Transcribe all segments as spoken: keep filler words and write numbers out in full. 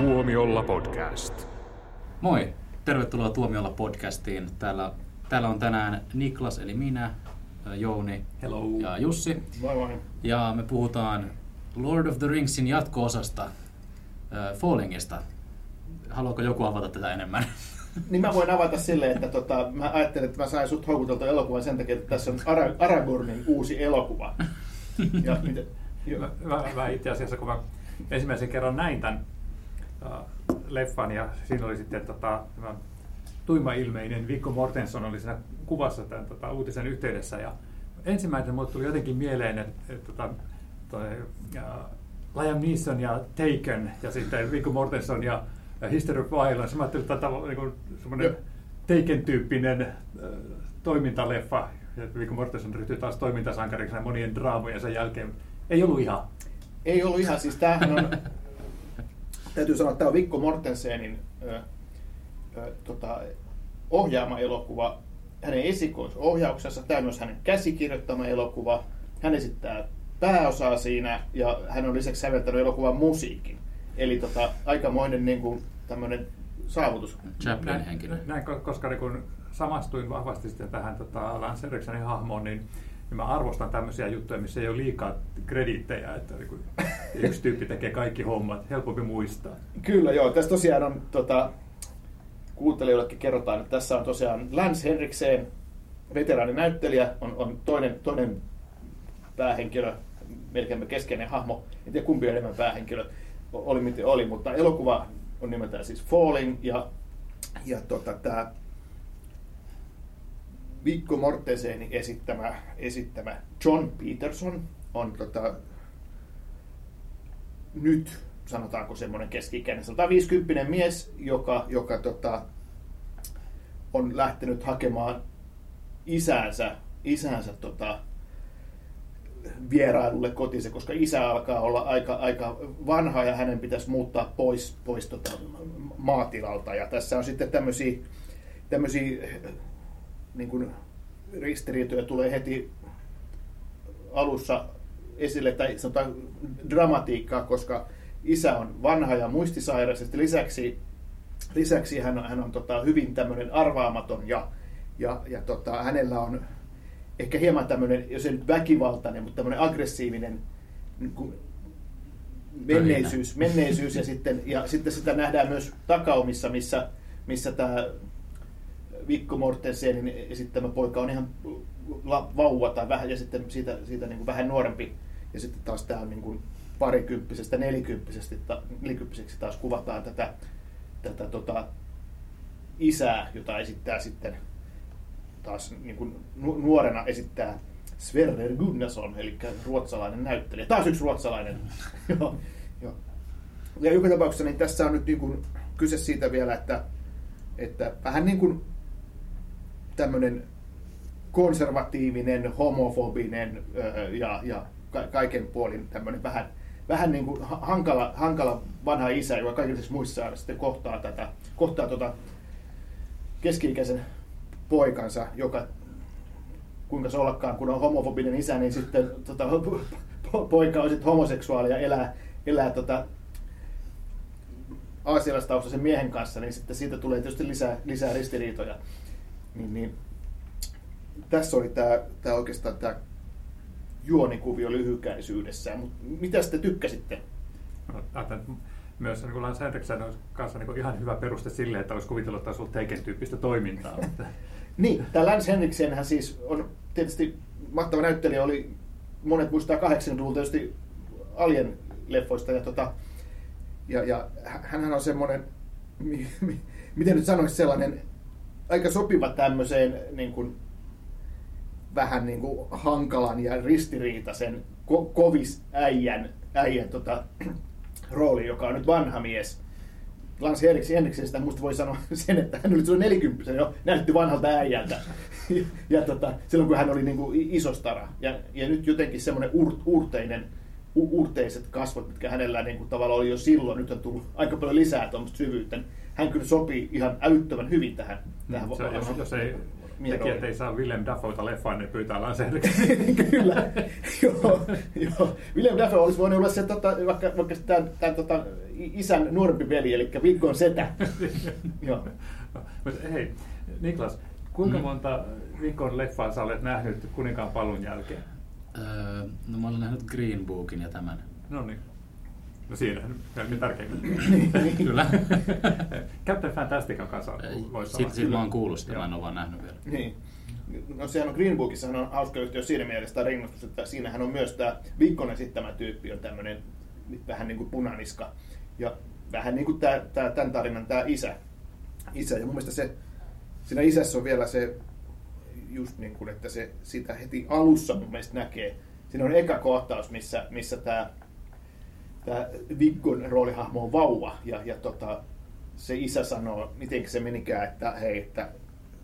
Tuomiolla podcast. Moi, tervetuloa Tuomiolla podcastiin. Täällä, täällä on tänään Niklas eli minä, Jouni Hello. Ja Jussi. Moi moi. Ja me puhutaan Lord of the Ringsin jatko-osasta, äh, Fallingista. Haluatko joku avata tätä enemmän? Niin mä voin avata silleen, että tota, mä ajattelin, että mä sain sut houkuteltua elokuvan sen takia, että tässä on Ara- Aragornin uusi elokuva. Ja, miten, mä, mä, mä itse asiassa, kun mä ensimmäisen kerran näin tämän äh, leffan, ja siinä oli sitten tota, tämä tuimailmeinen Viggo Mortensen oli siinä kuvassa tämän tota, uutisen yhteydessä, ja ensimmäinen mulle tuli jotenkin mieleen, että et, tota, toi, äh, Liam Neeson ja Taken, ja sitten Viggo Mortensen ja History of Violence. Mä ajattelin, että tämä on niin semmoinen Taken-tyyppinen äh, toimintaleffa. Viggo Mortensen ryhtyi taas toimintasankariksi monien draamojen sen jälkeen. Ei ollut ihan. Ei ollut ihan. Siis tämähän on, täytyy sanoa, että tämä on Viggo Mortensenin äh, äh, tota, ohjaama elokuva, hänen esikoisohjauksensa. Tämä on myös hänen käsikirjoittama elokuva. Hän esittää pääosaa siinä ja hän on lisäksi säveltänyt elokuvan musiikin. Eli tota, aikamoinen niin kuin, tämmöinen saavutus. Chaplin henkilö. Näin, koska niin kun samastuin vahvasti sitten tähän tota, Lance Henriksenin hahmoon, niin, niin mä arvostan tämmöisiä juttuja, missä ei ole liikaa krediittejä, että niin kun, yksi tyyppi tekee kaikki hommat, helpompi muistaa. Kyllä joo, tässä tosiaan on, tota, kuuntelijoillekin kerrotaan, että tässä on tosiaan Lance Henriksen, veteraaninäyttelijä, on, on toinen, toinen päähenkilö, melkein keskeinen hahmo, en tiedä kumpi on enemmän päähenkilö. Oli miten oli, mutta elokuva on nimeltään siis Falling ja, ja tota, tämä Viggo Mortensenin esittämä, esittämä John Peterson on tota, nyt sanotaanko semmoinen keski-ikäinen sataviisikymppinen mies, joka, joka tota, on lähtenyt hakemaan isäänsä, isäänsä tota, vierailulle kotiinsa, koska isä alkaa olla aika, aika vanha ja hänen pitäisi muuttaa pois, pois tota maatilalta. Ja tässä on sitten tämmöisiä, tämmöisiä niin kuin ristiriitoja tulee heti alussa esille, tai sanotaan dramatiikkaa, koska isä on vanha ja muistisairas. Lisäksi, lisäksi hän on, hän on tota hyvin tämmöinen arvaamaton ja, ja, ja tota, hänellä on ehkä hieman tämmöinen, jos ei nyt väkivaltainen, mutta tämmöinen aggressiivinen niin kuin menneisyys, menneisyys ja, sitten, ja sitten sitä nähdään myös takaumissa, missä, missä tämä Viggo Mortensenin esittämä poika on ihan vauva tai vähän, ja sitten siitä, siitä niin kuin vähän nuorempi. Ja sitten taas tämä on niin kuin parikymppisestä nelikymppiseksi taas kuvataan tätä, tätä tota isää, jota esittää sitten taas niin kuin nuorena esittää Sverre Gunnesson, eli ruotsalainen näyttelijä. Taas yksi ruotsalainen. Joo, jo. Ja joka tapauksessa niin tässä on nyt niin kuin kyse siitä vielä, että, että vähän niin kuin tämmöinen konservatiivinen, homofobinen öö, ja, ja ka- kaiken puolin tämmöinen vähän, vähän niin kuin hankala, hankala vanha isä, joka kaikissa muissa sitten kohtaa tätä, kohtaa tuota keski-ikäisen poikansa, joka kuinka se ollakaan, kun on homofobinen isä, niin sitten tota, po, poika on sitten homoseksuaali ja elää, elää tota, aasialaistaustaisen miehen kanssa, niin sitten siitä tulee tietysti lisää, lisää ristiriitoja. Niin, niin. Tässä oli tää, tää oikeastaan tämä juonikuvio lyhykäisyydessä, mutta mitä te tykkäsitte? No, myös niin Lance Henriksen on kanssa niin ihan hyvä peruste sille, että olisi kuvitellut, että olisi ollut Taken-tyyppistä toimintaa. Niin, tämä Lance Henriksenhän siis on tietysti mahtava näyttelijä, oli monet muistaa kahdeksankymmentäluvulta tietysti Alien-leffoista. Ja, tota, ja, ja hänhän on semmoinen, miten nyt sanoisi sellainen, aika sopiva tämmöiseen niin kuin, vähän niin kuin hankalan ja ristiriitaisen ko- kovis äijän, äijän tota, rooli, joka on nyt vanha mies. Lance Henriksestä musta voi sanoa sen, että hän oli silloin nelikymppinen jo, näytti vanhalta äijältä. Ja, ja tota, silloin kun hän oli niin kuin isostara. Ja, ja nyt jotenkin semmoinen ur, urteinen, u, urteiset kasvot, mitkä hänellä niin kuin tavallaan oli jo silloin. Nyt on tullut aika paljon lisää tuommoista syvyyttä. Hän kyllä sopii ihan älyttömän hyvin tähän. tähän mm, se, jos, jos ei Tekijät olin. Ei saa Willem Dafoeta leffaan, ne pyytää Lance Henriksen. Kyllä, joo, joo. Willem Dafoe olisi voinut olla se, tota, vaikka, vaikka tämän, tämän tota, isän nuorempi veli, eli Viggon setä. Joo. Mutta hei, Niklas, kuinka monta Viggon leffaa sä olet nähnyt Kuninkaan palun jälkeen? Öö, no mä olen nähnyt Green Bookin ja tämän. No niin. No siinä, käymme tärkeimmät. Kyllä. Captain Fantastican kanssa voisi olla. Sitten mä oon kuullut sitä, mä en ole vaan nähnyt vielä. Niin. No sehän on Green Bookissahan on hauska yhtiö siinä mielessä rinnastus, että siinähän on myös tämä Viggon esittämä tyyppi on tämmöinen vähän niin kuin punaniska. Ja vähän niin kuin tää, tää, tämän tarinan tämä isä. isä. Ja mun mielestä se, siinä isässä on vielä se, just niin kuin, että se sitä heti alussa mun mielestä näkee. Siinä on eka kohtaus, missä, missä tämä... Tämä Viggon roolihahmo on vauva ja, ja tota, se isä sanoo, miten se menikään, että hei, että...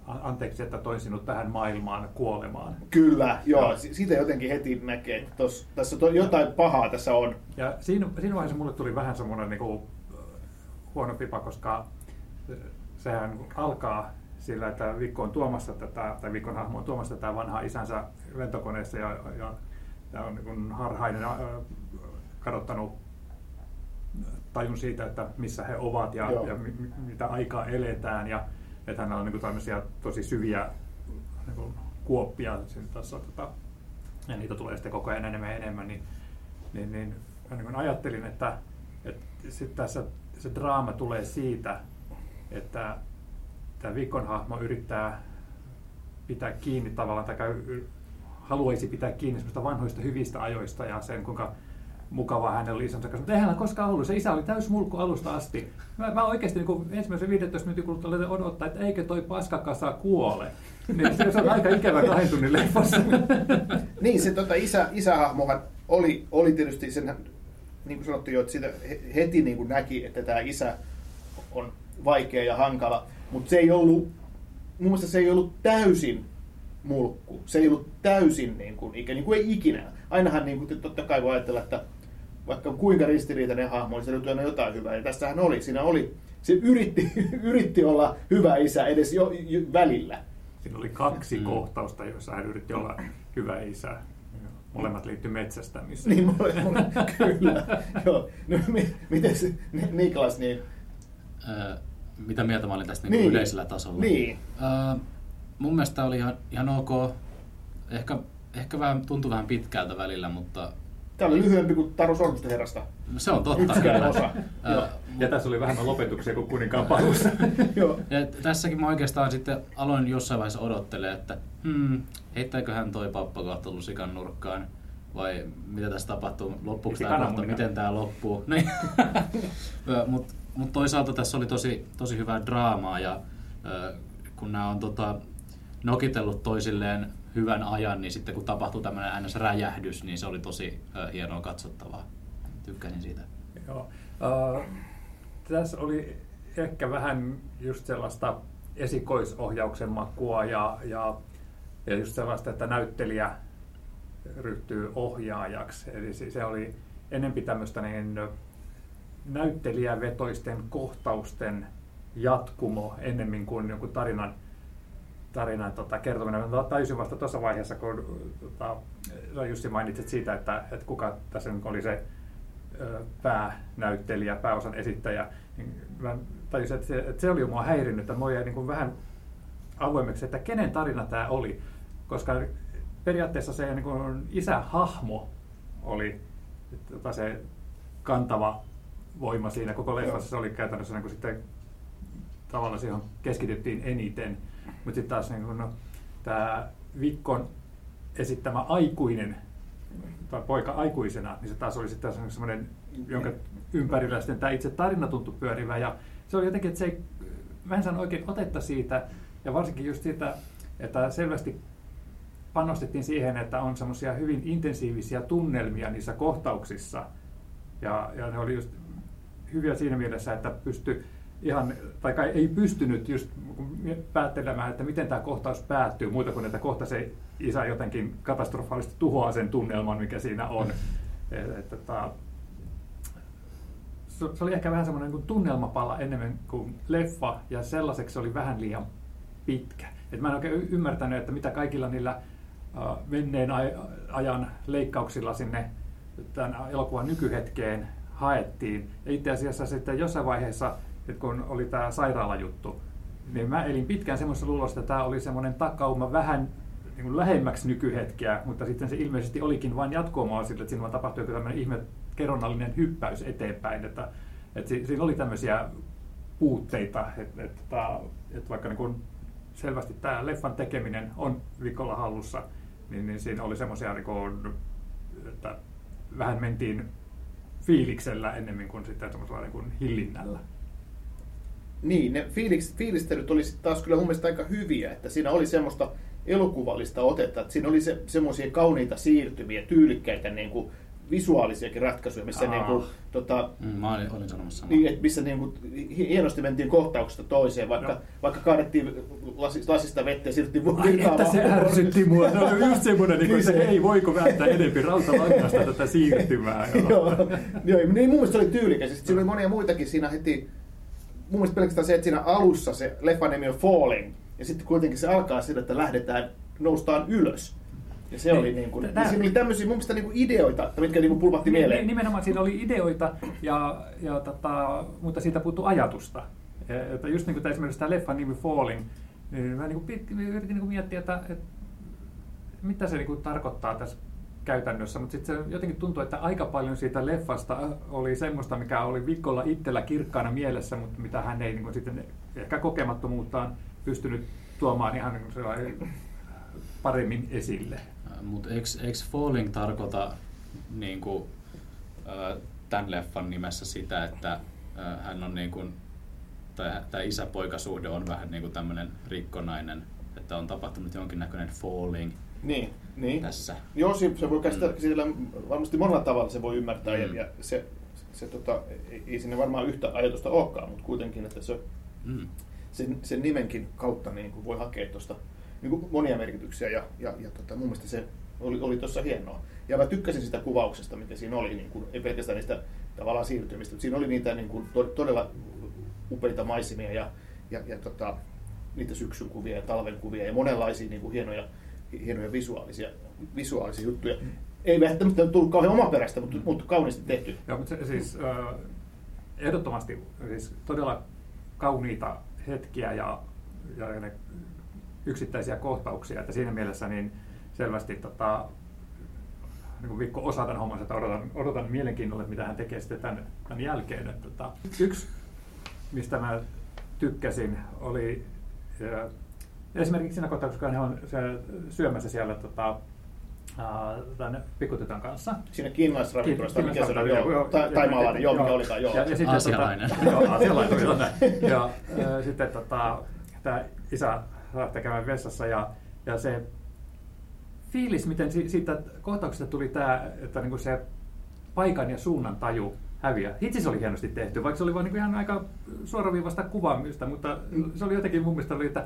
Anteeksi, että toin sinut tähän maailmaan kuolemaan. Kyllä, joo. Ja. Siitä jotenkin heti näkee, että tos, tässä to, jotain pahaa tässä on. Ja siinä, siinä vaiheessa mulle tuli vähän semmoinen niin kuin huono pipa, koska sehän alkaa sillä, että Viggo on tuomassa tätä, tai Viggon hahmo on tuomassa tätä vanhaa isänsä lentokoneessa ja, ja, ja on niin kuin harhainen... Äh, kadottanut tajun siitä, että missä he ovat ja, ja mi- mitä aikaa eletään. Ja, että hänellä on niin tämmöisiä tosi syviä niin kuin kuoppia. Tässä, tota, ja niitä tulee sitten koko ajan enemmän ja enemmän. Niin, niin, niin, niin kuin ajattelin, että, että sit tässä se draama tulee siitä, että tämä Viggon hahmo yrittää pitää kiinni tavallaan, tai haluaisi pitää kiinni semmoista vanhoista hyvistä ajoista ja sen, kuinka mukavaa hänellä oli isänsä kanssa, mutta eihän hän koskaan ollut. Se isä oli täysmulkku alusta asti. Mä, mä oikeasti niin ensimmäisen viidentoista minuutin kuluttua olen odottaa, että eikö toi paskakasa kuole. Niin, se on aika ikävä kahden tunnin leffassa. Niin, se tota, isä, isähahmohan oli, oli tietysti sen, niin kuin sanottu jo, että siitä heti niin kuin näki, että tämä isä on vaikea ja hankala, mutta se ei ollut, mun mielestä se ei ollut täysin mulkku. Se ei ollut täysin niin kuin, ikä, niin kuin ei ikinä. Ainahan niin kuin, totta kai voi ajatella, että vaikka kuinka ristiriitainen hahmo, niin se löytyy aina jotain hyvää. Ja tässähän oli, siinä oli, se yritti, yritti olla hyvä isä edes jo, jo välillä. Siinä oli kaksi mm. kohtausta, joissa hän yritti olla hyvä isä. Molemmat liittyy metsästämiseen. Niin, molemmat, kyllä. Joo. No, mi, mites Niklas, niin? Öö, mitä mieltä mä olin tästä niin niin. yleisellä tasolla? Niin. Öö, mun mielestä oli ihan, ihan ok. Ehkä... Ehkä vähän, tuntui vähän pitkältä välillä, mutta... Tämä oli lyhyempi kuin Taru Sormusten herrasta. Se on totta. Yksikään osa. ja, ja tässä oli vähemmän lopetuksia kuin Kuninkaan paluussa. Tässäkin mä oikeastaan sitten aloin jossain vaiheessa odottelemaan, että hmm, heittääköhän toi pappakahto lusikan nurkkaan vai mitä tässä tapahtuu, loppuuko tämä kohta, miten tämä loppuu. Mutta mut toisaalta tässä oli tosi, tosi hyvää draamaa ja kun nämä on tota, nokitellut toisilleen hyvän ajan, niin sitten kun tapahtui tämmöinen N S-räjähdys, niin se oli tosi uh, hienoa katsottavaa. Tykkäsin siitä. Joo. Uh, tässä oli ehkä vähän just sellaista esikoisohjauksen makua ja, ja, ja just sellaista, että näyttelijä ryhtyy ohjaajaksi. Eli se oli enempi tämmöistä niin näyttelijävetoisten kohtausten jatkumo ennemmin kuin jonkun tarinan tarinan tota, kertominen. Mä tajusin vasta tuossa vaiheessa, kun tota, Jussi mainitsit siitä, että, että kuka tässä oli se ö, päänäyttelijä, pääosan esittäjä. Niin mä tajusin, että se, että se oli jo mua häirinnyt, että mua jäi niin kuin vähän avoimeksi, että kenen tarina tämä oli. Koska periaatteessa se niin kuin isähahmo oli tota, se kantava voima siinä koko leffassa. Se oli käytännössä niin kuin sitten tavallaan siihen keskityttiin eniten. Mutta sitten taas niin no, tämä Viggon esittämä aikuinen, tai poika aikuisena, niin se taas oli sitten semmoinen, jonka ympärillä sitten tämä itse tarina tuntui pyörivä. Ja se oli jotenkin, että se ei, mä en saanut oikein otetta siitä, ja varsinkin just siitä, että selvästi panostettiin siihen, että on semmoisia hyvin intensiivisiä tunnelmia niissä kohtauksissa. Ja, ja ne oli just hyviä siinä mielessä, että pystyi ihan, tai ei pystynyt just päättelemään, että miten tämä kohtaus päättyy, muuta kuin että kohta se isä jotenkin katastrofaalisesti tuhoaa sen tunnelman, mikä siinä on. Että, että, se oli ehkä vähän semmoinen tunnelmapala enemmän kuin leffa, ja sellaiseksi se oli vähän liian pitkä. Et mä en oikein ymmärtänyt, että mitä kaikilla niillä menneen ajan leikkauksilla sinne tämän elokuvan nykyhetkeen haettiin. Ja itse asiassa sitten jossain vaiheessa, kun oli tämä sairaalajuttu, niin mä elin pitkään semmoisessa luulossa, että tämä oli semmoinen takauma vähän niin kuin lähemmäksi nykyhetkeä, mutta sitten se ilmeisesti olikin vain jatko-omaa sille, että siinä vaan tapahtui joku tämmöinen ihme kerronnallinen hyppäys eteenpäin. Että, että siinä oli tämmöisiä puutteita, että, että, että vaikka niin kuin selvästi tämä leffan tekeminen on Vigolla hallussa, niin, niin siinä oli semmoisia, että vähän mentiin fiiliksellä ennemmin kuin sitten semmoisella niin kuin hillinnällä. Niin, ne fiiliks, fiilistelyt oli taas kyllä mun mielestä aika hyviä, että siinä oli semmoista elokuvallista otetta, että siinä oli se, semmoisia kauniita siirtymiä, tyylikkäitä niin kuin visuaalisiakin ratkaisuja, missä, niin kuin, tota, mm, mä olin, olin sanomassa samaa. Niin, missä niin kuin, hienosti mentiin kohtauksesta toiseen, vaikka, no. vaikka kaadettiin lasista, lasista vettä ja siirryttiin virtaamaan. Että se ärsytti mua, se oli just semmoinen, niin se, se ei voiko välttää enempi rautalangasta tätä siirtymää. Joo, joo niin, mun mielestä se oli tyylikäs. Sitten siinä oli monia muitakin siinä heti. Mun mielestä pelkästään se, että siinä alussa se leffan nimi on Falling, ja sitten kuitenkin se alkaa sillä, että lähdetään, noustaan ylös. Ja se oli niin kuin, niin siinä oli tämmöisiä mun mielestä niin kuin ideoita, mitkä niin kuin pulpahti mieleen. Nimenomaan siinä oli ideoita, ja, ja tata, mutta siitä puuttui ajatusta. Ja, just niin kuin tämä, esimerkiksi tämä leffan nimi Falling, niin mä niin kuin, yritin niin kuin miettiä, että, että mitä se niin kuin tarkoittaa tässä käytännössä, mutta sitten se jotenkin tuntui, että aika paljon siitä leffasta oli semmoista, mikä oli Viggolla itsellä kirkkaana mielessä, mutta mitä hän ei niin kuin sitten ehkä kokemattomuuttaan pystynyt tuomaan ihan niin paremmin esille. Mutta eikö Falling tarkoita niin kuin, äh, tämän leffan nimessä sitä, että äh, hän on niin kuin, tai tämä isä-poikasuhde on vähän niin kuin tämmöinen rikkonainen, että on tapahtunut jonkinnäköinen falling. Niin, niin. Tässä. Joo, se voi käsitellä mm. sillä varmasti monella tavalla se voi ymmärtää mm. ja se, se, se tota, ei sinne varmaan yhtä ajatusta olekaan, mutta kuitenkin, että se, mm. sen, sen nimenkin kautta niin kuin voi hakea tuosta niin kuin monia merkityksiä ja, ja, ja tota, mun mielestä se oli, oli tuossa hienoa. Ja mä tykkäsin sitä kuvauksesta, mitä siinä oli, niin kuin, ei pelkästään niistä tavallaan siirtymistä, mutta siinä oli niitä niin kuin, to, todella upeita maisemia ja, ja, ja tota, niitä syksyn kuvia ja talven kuvia ja monenlaisia niin kuin, hienoja hienoja visuaalisia, visuaalisia juttuja. Ei välttämättä tullut kauhean omaperäistä, mutta, mutta kauniisti tehty. Joo, mutta se, siis, äh, ehdottomasti siis todella kauniita hetkiä ja, ja yksittäisiä kohtauksia. Että siinä mielessä niin selvästi tota, niin Viggo osaa tämän hommansa, että odotan, odotan mielenkiinnolla, mitä hän tekee sitten tämän, tämän jälkeen. Että, tota, yksi, mistä mä tykkäsin, oli äh, esimerkiksi siinä kohtaa, koska he on syömässä siellä tota, tämän pikkutytön kanssa. Siinä kiinalaisravintolasta, mikä se oli, taimaalainen, joo, mikä olikaan, joo. Aasialainen. Joo, aasialainen, joo. Ja sitten tämä isä lähtee käymään vessassa ja se fiilis, miten siitä kohtauksesta tuli tämä, että se paikan ja suunnan taju häviä. Hitsi se oli hienosti tehty, vaikka se oli vain ihan aika suoraviivasta kuvaamista, mutta se oli jotenkin mun mielestä, että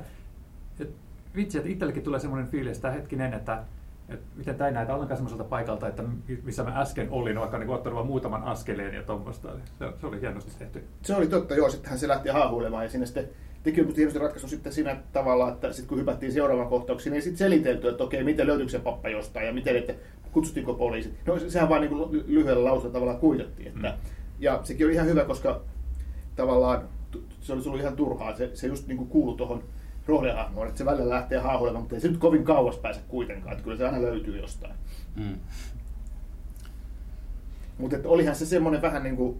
Et vitsi, että itsellekin tulee semmoinen fiilis, että hetkinen, että, että miten tämä ei näytä ollenkaan semmoiselta paikalta, että missä mä äsken olin, vaikka niin ottanut vaan muutaman askeleen ja tuommoista. Se, se oli hienosti tehty. Se oli totta, joo. Sittenhän se lähti haahuilemaan ja siinä sitten teki hienosti ratkaisu sitten siinä tavalla, että sitten kun hypättiin seuraavaan kohtauksiin, niin sitten selitelty, että okei, miten löytyykö se pappa jostain ja miten, että kutsuttiinko poliisit. No sehän vaan niin kuin lyhyellä lauseella tavallaan kuitattiin. Että, mm. Ja sekin oli ihan hyvä, koska tavallaan se olisi ollut ihan turhaa. Se, se just niin kuin kuului tuohon rohdehahmoon, että se välillä lähtee haahuilemaan, mutta ei se nyt kovin kauas pääse kuitenkaan, että kyllä se aina löytyy jostain. Mm. Mutta olihan se semmoinen vähän niin kuin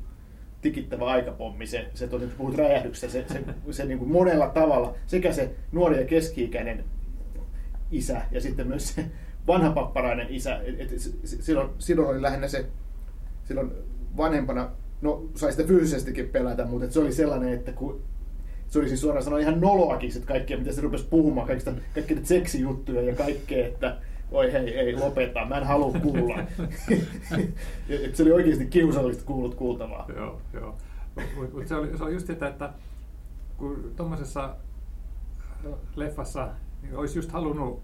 tikittävä aikapommi, se, se tosiaan puhut räjähdyksestä, se, se, se niin kuin monella tavalla, sekä se nuori ja keski-ikäinen isä ja sitten myös se vanhapapparainen isä, että silloin, silloin oli lähinnä se, silloin vanhempana, no sai sitä fyysisestikin pelätä, mutta se oli sellainen, että kun se oli siis suoraan sanoen ihan noloakin, että kaikkea, mitä se rupesi puhumaan, kaikista, kaikkia seksijuttuja ja kaikkea, että oi hei, ei lopeta, mä en halua kuulla. Se oli oikeasti kiusallista kuulut kuultavaa. Joo, joo. Mutta se oli, se oli just sitä, että kun tuommoisessa leffassa niin olisi just halunnut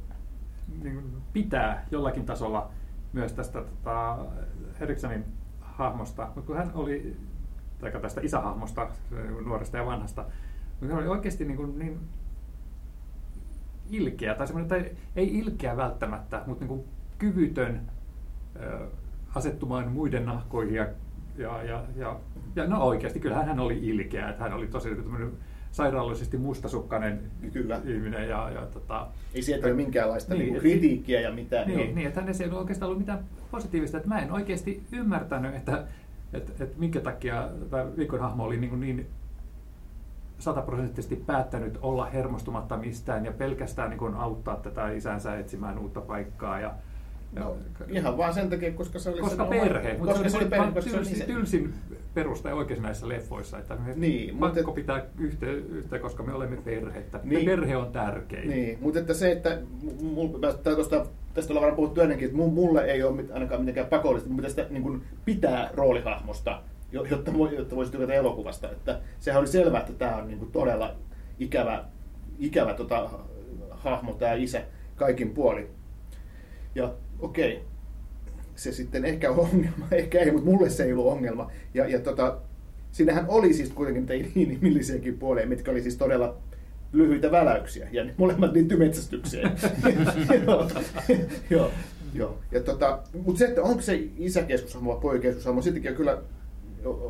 niin pitää jollakin tasolla myös tästä tota, Henriksenin hahmosta, mutta kun hän oli, tai tästä isähahmosta, nuoresta ja vanhasta, mutta hän oli oikeasti niin, niin ilkeä, tai semmoinen, tai ei ilkeä välttämättä, mutta niin kuin kyvytön ö, asettumaan muiden nahkoihin. Ja, ja, ja, ja, ja no oikeasti, kyllähän hän oli ilkeä, että hän oli tosi tämmöinen sairaalloisesti mustasukkainen Kyllä. ihminen. Ja, ja, tota, ei sieltä ole minkäänlaista niin, niinku kritiikkiä ja mitään. Niin, niin että hän ei oikeastaan ollut mitään positiivista. Että mä en oikeasti ymmärtänyt, että et, et minkä takia tämä Viggon hahmo oli niin, niin sataprosenttisesti päättänyt olla hermostumatta mistään ja pelkästään niin auttaa tätä isänsä etsimään uutta paikkaa. Ja, ja no, ihan vaan sen takia, koska se oli koska perhe. Oma... Koska, koska se oli perhe, koska se oli se tylsin perusta oikein näissä leffoissa, että me niin, pakko mutta... pitää yhteen, yhteen, koska me olemme perhettä. Niin. Perhe on tärkein. Niin, mutta että se, että mul, tosta, tästä ollaan varmaan puhuttu ennenkin, että mulle ei ole ainakaan mitenkään pakollista, mutta tästä niin kuin pitää roolihahmosta, jotta, voi, jotta voisi tykätä elokuvasta. Että sehän oli selvää, että tämä on niin kuin todella ikävä, ikävä tota, hahmo, tämä isä, kaikin puolin. Ja okei, okay, se sitten ehkä on ongelma, ehkä ei, mutta mulle se ei ollut ongelma. Ja, ja tota, siinähän oli siis kuitenkin niitä inhimillisiäkin puolia, mitkä oli siis todella lyhyitä väläyksiä. Ja ne molemmat liittyy metsästykseen. Tota, mutta se, että onko se isäkeskushahmo vai poikakeskushahmo, sittenkin kyllä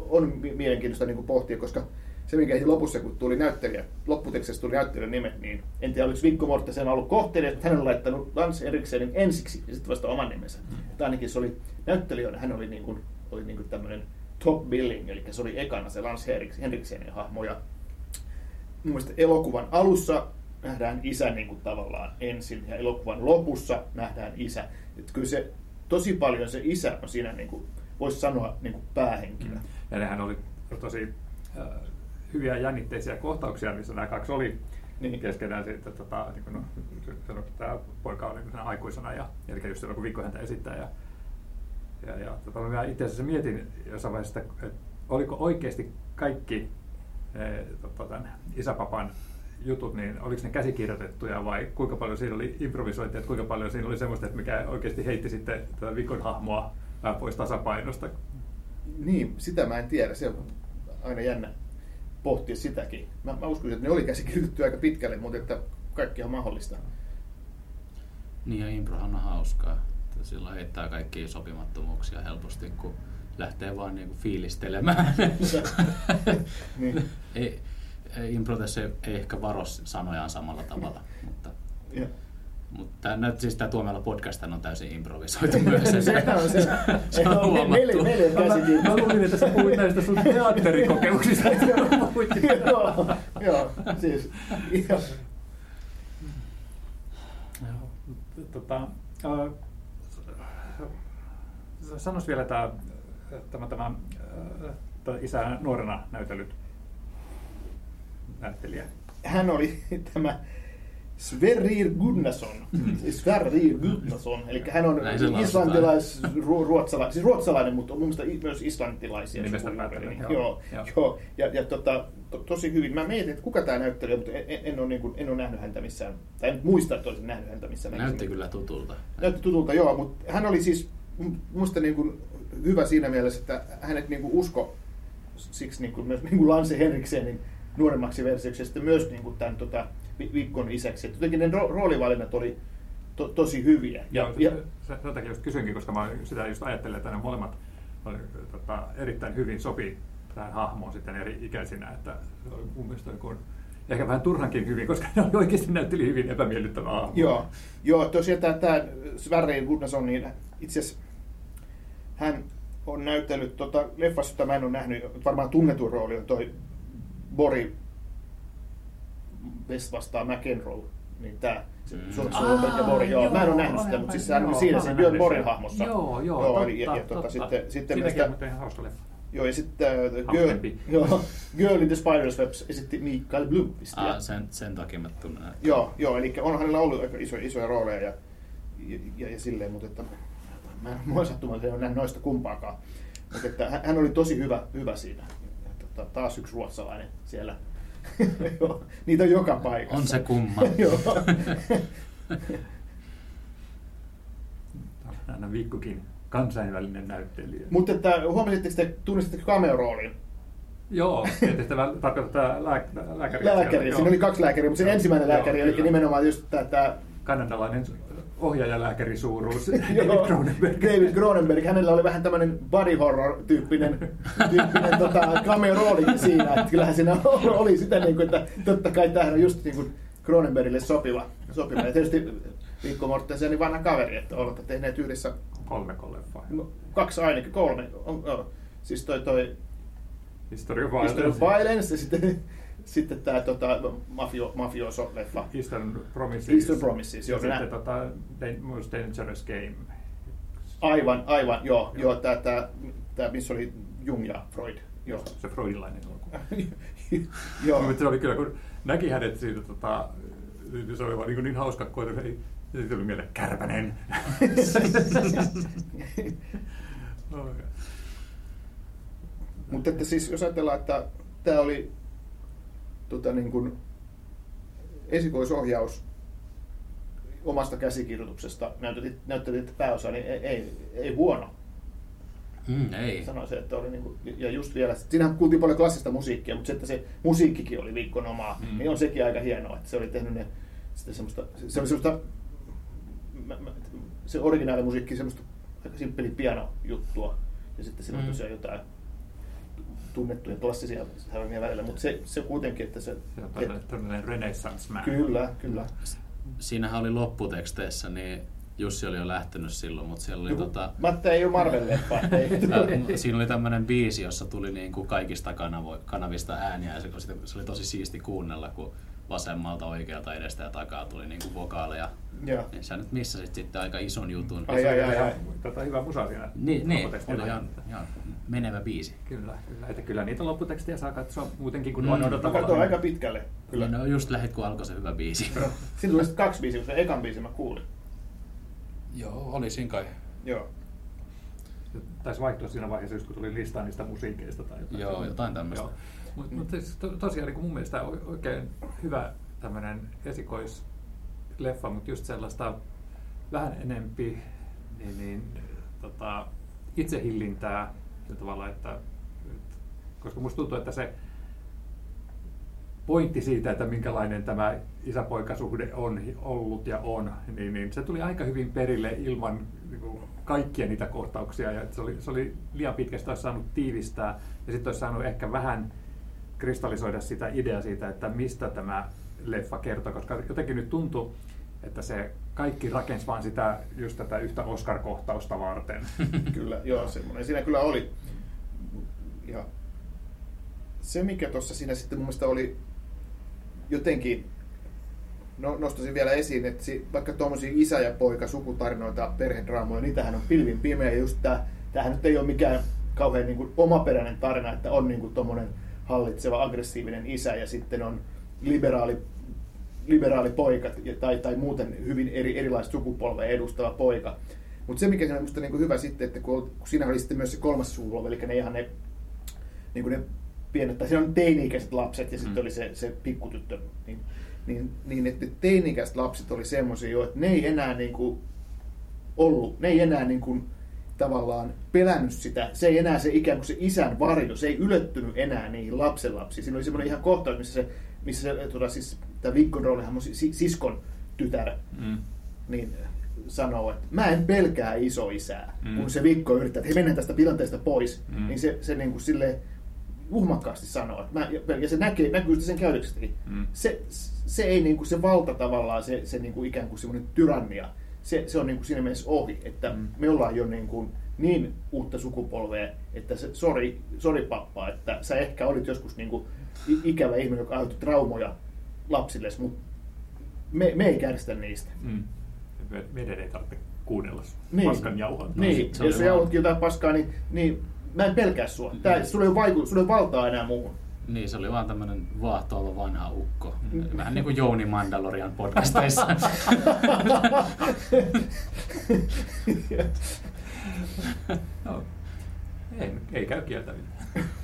on mielenkiintoista niin kuin pohtia, koska se, mikä lopussa, kun tuli näyttelijä, lopputekstissä tuli näyttelijän nimet, niin en tiedä, oliko Viggo Mortensen ollut kohteena, että hän on laittanut Lance Henriksenin ensiksi ja sitten vasta oman nimensä. Että ainakin se oli näyttelijänä, hän oli, niin kuin, oli niin kuin tämmöinen top billing, eli se oli ekana se Lance Henriksenin hahmo. Ja mun mielestä elokuvan alussa nähdään isä niin kuin tavallaan ensin ja elokuvan lopussa nähdään isä. Että kyllä se tosi paljon se isä on siinä, niin kuin, voisi sanoa, niin kuin päähenkilö. Ja nehän oli tosi... Äh... hyviä jännitteisiä kohtauksia, missä nämä kaksi oli niin. keskenään sitten, tota, niin kuin, no, tämä poika oli niin aikuisena, ja, eli just silloin kun Viggo häntä esittää. Ja, ja, ja, tota, mä itse asiassa mietin jossain vaiheessa, että oliko oikeasti kaikki e, tota, tämän isäpapan jutut, niin oliko ne käsikirjoitettuja vai kuinka paljon siinä oli improvisointia, kuinka paljon siinä oli semmoista, että mikä oikeasti heitti sitten tätä Viggon hahmoa pois tasapainosta. Niin, sitä mä en tiedä, se on aina jännä pohtia sitäkin. Mä, mä uskon, että ne oli käsikirjoitettu aika pitkälle, mutta että kaikki on mahdollista. Niin ja improhan on hauskaa. Silloin heittää kaikkia sopimattomuuksia helposti, kun lähtee vaan niinku fiilistelemään. niin. ei, ei, impro tässä ei, ei ehkä varo sanojaan samalla tavalla. Mutta, yeah. mutta nyt siis tämä Tuomela podcast on täysin improvisoitu myös. se on, se, se on huomattu. Mä luulin, että sä puhuit näistä sun teatterikokemuksista. Joo, joo, siis. Sanois vielä tämä isä nuorena näytellyt näyttelijä. Hän oli tämä... Sverre Gunnesson. Sverre Gunnesson. Eli hän on islantilais ruotsalainen, siis ruotsalainen, mutta on mun mielestä myös islantilaisia. Nimestä päätellen. Joo. Joo. Joo. Joo. Ja, ja tota, to, tosi hyvin. Mä mietin, että kuka tämä näyttelijä, mutta en, en, ole, niin kuin, en ole nähnyt häntä missään. Tai en muista, että olisin nähnyt häntä missään. Näytti kyllä tutulta. Näytti tutulta, joo. Mutta hän oli siis musta niin kuin hyvä siinä mielessä, että hänet niin kuin usko siksi niin kuin, myös niin kuin Lance Henriksenin nuoremmaksi versioksi ja sitten myös niin kuin tämän... Tota, Viggon isäksi. Jotenkin ne roolivalinnat oli to, tosi hyviä. Ja, ja, ja... Sen takia just kysyinkin, koska mä sitä just ajattelen, että ne molemmat oli, tota, erittäin hyvin sopi tähän hahmoon sitten eri ikäisinä. Että se oli mun mielestä kun, ehkä vähän turhankin hyvin, koska ne oikeasti näytteli hyvin epämiellyttävää hahmoa. Joo, Joo tosiaan tämä Sverre Gunnesson, niin itse asiassa hän on näytellyt tota, leffassa, jota mä en ole nähnyt, varmaan tunnetun rooli on toi Borg Best vastaa McEnroe, niin tämä Suomessa on Björn Borg. Mä en ole nähnyt sitä, mutta siis hän on siinä sen Björn Borgin hahmossa. Joo, joo, totta. Siitäkin on tehnyt hauska leffa. Joo, ja sitten Girl in the Spider's Web esitti Mikael Blomkvistia. Sen takia mä tunnen. Joo, joo, eli on hänellä ollut aika isoja rooleja ja silleen, mutta mä en mua sattumaan, että en ole nähnyt noista kumpaakaan. Mutta hän oli tosi hyvä siinä. Taas yksi ruotsalainen siellä. Joo, niitä on joka paikassa. On se kumma. Joo. Aina Viggokin kansainvälinen näyttelijä. Mutta huomasitteko te, tunnistatteko cameo-roolin? Joo, tehtävä tarkoittaa lääk- lääkäri. Lääkäri, siinä oli kaksi lääkäriä, mutta se ensimmäinen lääkäri oli nimenomaan just tämä... Kanadalainen ohjaajalääkärisuuruus, David Cronenberg. David Cronenberg, hänellä oli vähän tämmöinen body horror-tyyppinen tyyppinen, tota, cameo-roolikin siinä, että kyllähän siinä oli sitä, niin kuin, että totta kai tämähän on just niin kuin Cronenbergille sopiva. sopiva. Ja tietysti Viggo Mortensen niin vanha kaveri, että olette tehneet yhdessä... Kolme leffaa. Kaksi ainakin, kolme. Siis toi toi... History of Violence. History of Violence ja sitten, sitten tämä tota, mafio, mafioso-leffa. Eastern Promises. Eastern Promises, joo. Ja sitten tota, Most Dangerous Game. Aivan, aivan, joo. joo. joo tämä, tämä, tämä, missä oli Jung ja Freud. Joo. Se freudilainen elokuva. Joo. Mutta se oli kyllä, kun näki hänet siitä, tota, se oli vaan niin, niin hauska, kun ei, se tuli mieleen, Kärpänen. oh, Mutta että siis jos ajatellaan, että tämä oli tota niin kuin esikoisohjaus omasta käsikirjoituksesta, näyttelit, näyttelit pääosaa, niin ei, ei, ei huono. Mm, ei. Sanoisin, että oli niin kuin, ja just vielä, siinähän kuultiin paljon klassista musiikkia, mutta se, että se musiikkikin oli Viggon omaa, mm. niin on sekin aika hienoa, että se oli tehnyt ne, sitä semmoista, se oli semmoista, se originaalimusiikki, semmoista aika simppeli pianojuttua, ja sitten siinä on mm. tosiaan jotain tunnettuja klassisia häviä välillä, mutta se, se kuitenkin, että se... Se on tämmöinen renaissance-man. Kyllä, kyllä. Siinähän oli lopputeksteissä, niin Jussi oli jo lähtenyt silloin, mutta siellä oli... Juhu, tota... Matta ei ole Marvel-leffa. Siinä oli tämmöinen biisi, jossa tuli niin kuin kaikista kanavo- kanavista ääniä, ja se, se oli tosi siisti kuunnella, kun vasemmalta, oikealta, edestä ja takaa tuli niin kuin vokaaleja. Niin sä nyt missasit sitten aika ison jutun. Ai, ai, ai, ai. Tota, hyvä musa siinä. Niin, niin oli ihan, ihan menevä biisi. Kyllä, kyllä. Että kyllä niitä lopputekstejä saa katsoa muutenkin kuin mm. on odottavaa. Katsoin aika pitkälle. Kyllä. No just lähdet, kun alkoi se hyvä biisi. Siinä tuli sitten kaksi biisiä, kun se ekan biisin mä kuulin. Joo, oli siinä kai. Joo. Taisi vaihtua siinä vaiheessa, just kun tuli listaa niistä musiikeista tai jotain. Joo, jotain tämmöistä. Joo. Mutta mut siis to, tosiaan niin mun mielestä oikein hyvä tämmöinen esikoisleffa, mutta just sellaista vähän enempi niin, niin, tota, itsehillintää sillä tavalla, että, koska musta tuntuu, että se pointti siitä, että minkälainen tämä isäpoikasuhde on ollut ja on, niin, niin se tuli aika hyvin perille ilman niin kuin, kaikkia niitä kohtauksia. Ja se, oli, se oli liian pitkästä, olisi saanut tiivistää ja sitten olisi saanut ehkä vähän kristallisoida sitä ideaa siitä, että mistä tämä leffa kertoo, koska jotenkin nyt tuntui, että se kaikki rakensi vaan sitä, just tätä yhtä Oscar-kohtausta varten. Kyllä, joo, semmoinen siinä kyllä oli. Ja se, mikä tuossa siinä sitten mun mielestä oli jotenkin, no, nostaisin vielä esiin, että vaikka tuommoisia isä- ja poika-sukutarinoita, perhedraamoja, niitähän on pilvin pimeä. Ja just tää, tämähän nyt ei ole mikään kauhean niin kuin omaperäinen tarina, että on niin kuin tuommoinen hallitseva, aggressiivinen isä ja sitten on liberaali, liberaali poika tai, tai muuten hyvin eri, erilaista sukupolvea edustava poika. Mutta se, mikä siinä on musta niin kuin hyvä sitten, että kun, kun siinä oli sitten myös se kolmas sukupolvi, eli ne ihan ne... Niin kuin ne pienet, tai siinä on teini-ikäiset lapset ja sitten mm. oli se, se pikkutyttö, niin, niin, niin että teini-ikäiset lapset oli semmoisia jo, että ne ei enää niin kuin ollut, ne ei enää niin kuin tavallaan pelännyt sitä, se ei enää se ikään kuin se isän varjo, se ei ylettynyt enää niihin lapsenlapsiin. Siinä oli semmoinen ihan kohtaus, missä se, missä se tuota, siis, tämä Viggon roolihan mun siskon tytär, mm. niin sanoo, että mä en pelkää isoisää, mm. kun se Viggo yrittää, että he mennään tästä tilanteesta pois, mm. niin se, se niin kuin silleen uhmakkaasti sanoo, että mä, ja se näkee, näkyy sitä sen käytöksestäkin. Mm. Se, se ei niinku se valta tavallaan, se, se niinku ikään kuin semmoinen tyrannia, se, se on niinku siinä mielessä ohi, että mm. me ollaan jo niinku niin uutta sukupolvea, että se, sori, sori pappa, että sä ehkä olit joskus niinku ikävä ihminen, joka aiheutti traumoja lapsilles, mutta me, me ei kärsitä niistä. Mm. Meidän ei tarvitse kuunnella niin. Paskan jauhaa. Niin, no, jos sä jauhatkin jotain paskaa, niin, niin mä en pelkää sua. Tää, sulla ei ole vaiku- sulla ei ole valtaa enää muuhun. Niin, se oli vaan tämmönen vaahtoava vanha ukko. Vähän niin kuin Jouni Mandalorian podcasteissa. No, ei, ei käy kieltäminen.